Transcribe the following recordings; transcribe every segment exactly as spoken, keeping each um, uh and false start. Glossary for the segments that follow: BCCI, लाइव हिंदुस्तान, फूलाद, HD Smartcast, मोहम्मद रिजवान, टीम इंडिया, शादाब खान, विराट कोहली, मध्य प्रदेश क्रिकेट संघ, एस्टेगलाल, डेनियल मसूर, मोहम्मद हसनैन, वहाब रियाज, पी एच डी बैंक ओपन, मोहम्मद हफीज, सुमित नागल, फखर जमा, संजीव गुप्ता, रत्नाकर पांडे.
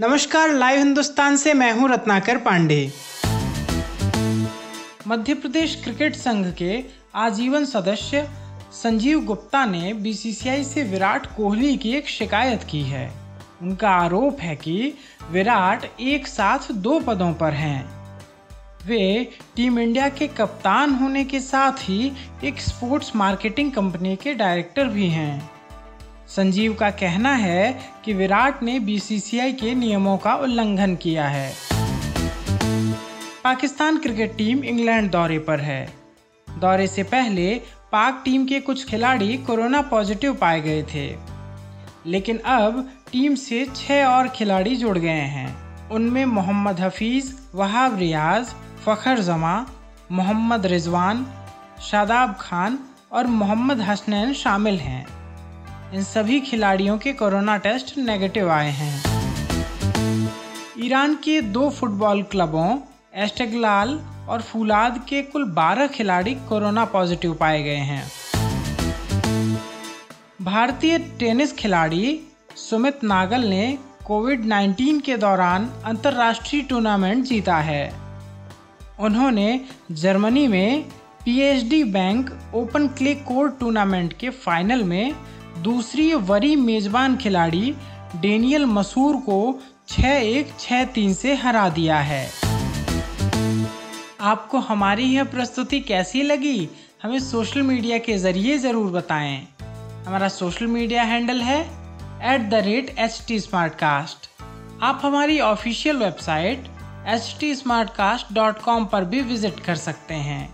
नमस्कार, लाइव हिंदुस्तान से मैं हूं रत्नाकर पांडे। मध्य प्रदेश क्रिकेट संघ के आजीवन सदस्य संजीव गुप्ता ने बी सी सी आई से विराट कोहली की एक शिकायत की है। उनका आरोप है कि विराट एक साथ दो पदों पर हैं। वे टीम इंडिया के कप्तान होने के साथ ही एक स्पोर्ट्स मार्केटिंग कंपनी के डायरेक्टर भी हैं। संजीव का कहना है कि विराट ने बी सी सी आई के नियमों का उल्लंघन किया है। पाकिस्तान क्रिकेट टीम इंग्लैंड दौरे पर है। दौरे से पहले पाक टीम के कुछ खिलाड़ी कोरोना पॉजिटिव पाए गए थे, लेकिन अब टीम से छह और खिलाड़ी जुड़ गए हैं। उनमें मोहम्मद हफीज, वहाब रियाज, फखर जमा, मोहम्मद रिजवान, शादाब खान और मोहम्मद हसनैन शामिल हैं। इन सभी खिलाड़ियों के कोरोना टेस्ट नेगेटिव आए हैं। ईरान के दो फुटबॉल क्लबों एस्टेगलाल और फूलाद के कुल बारह खिलाड़ी कोरोना पॉजिटिव पाए गए हैं। भारतीय टेनिस खिलाड़ी सुमित नागल ने कोविड उन्नीस के दौरान अंतर्राष्ट्रीय टूर्नामेंट जीता है। उन्होंने जर्मनी में पी एच डी बैंक ओपन clay court tournament के फाइनल में दूसरी वरी मेजबान खिलाड़ी डेनियल मसूर को छह एक छह तीन से हरा दिया है। आपको हमारी यह प्रस्तुति कैसी लगी, हमें सोशल मीडिया के जरिए ज़रूर बताएं। हमारा सोशल मीडिया हैंडल है at the rate H T Smartcast. आप हमारी official website H T Smartcast dot com पर भी विजिट कर सकते हैं।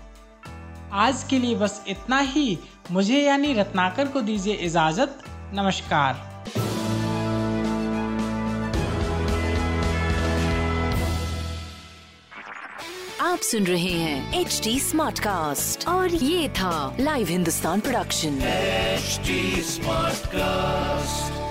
आज के लिए बस इतना ही। मुझे यानी रत्नाकर को दीजिए इजाज़त। नमस्कार। आप सुन रहे हैं एच डी स्मार्टकास्ट और ये था लाइव हिंदुस्तान production H D Smartcast.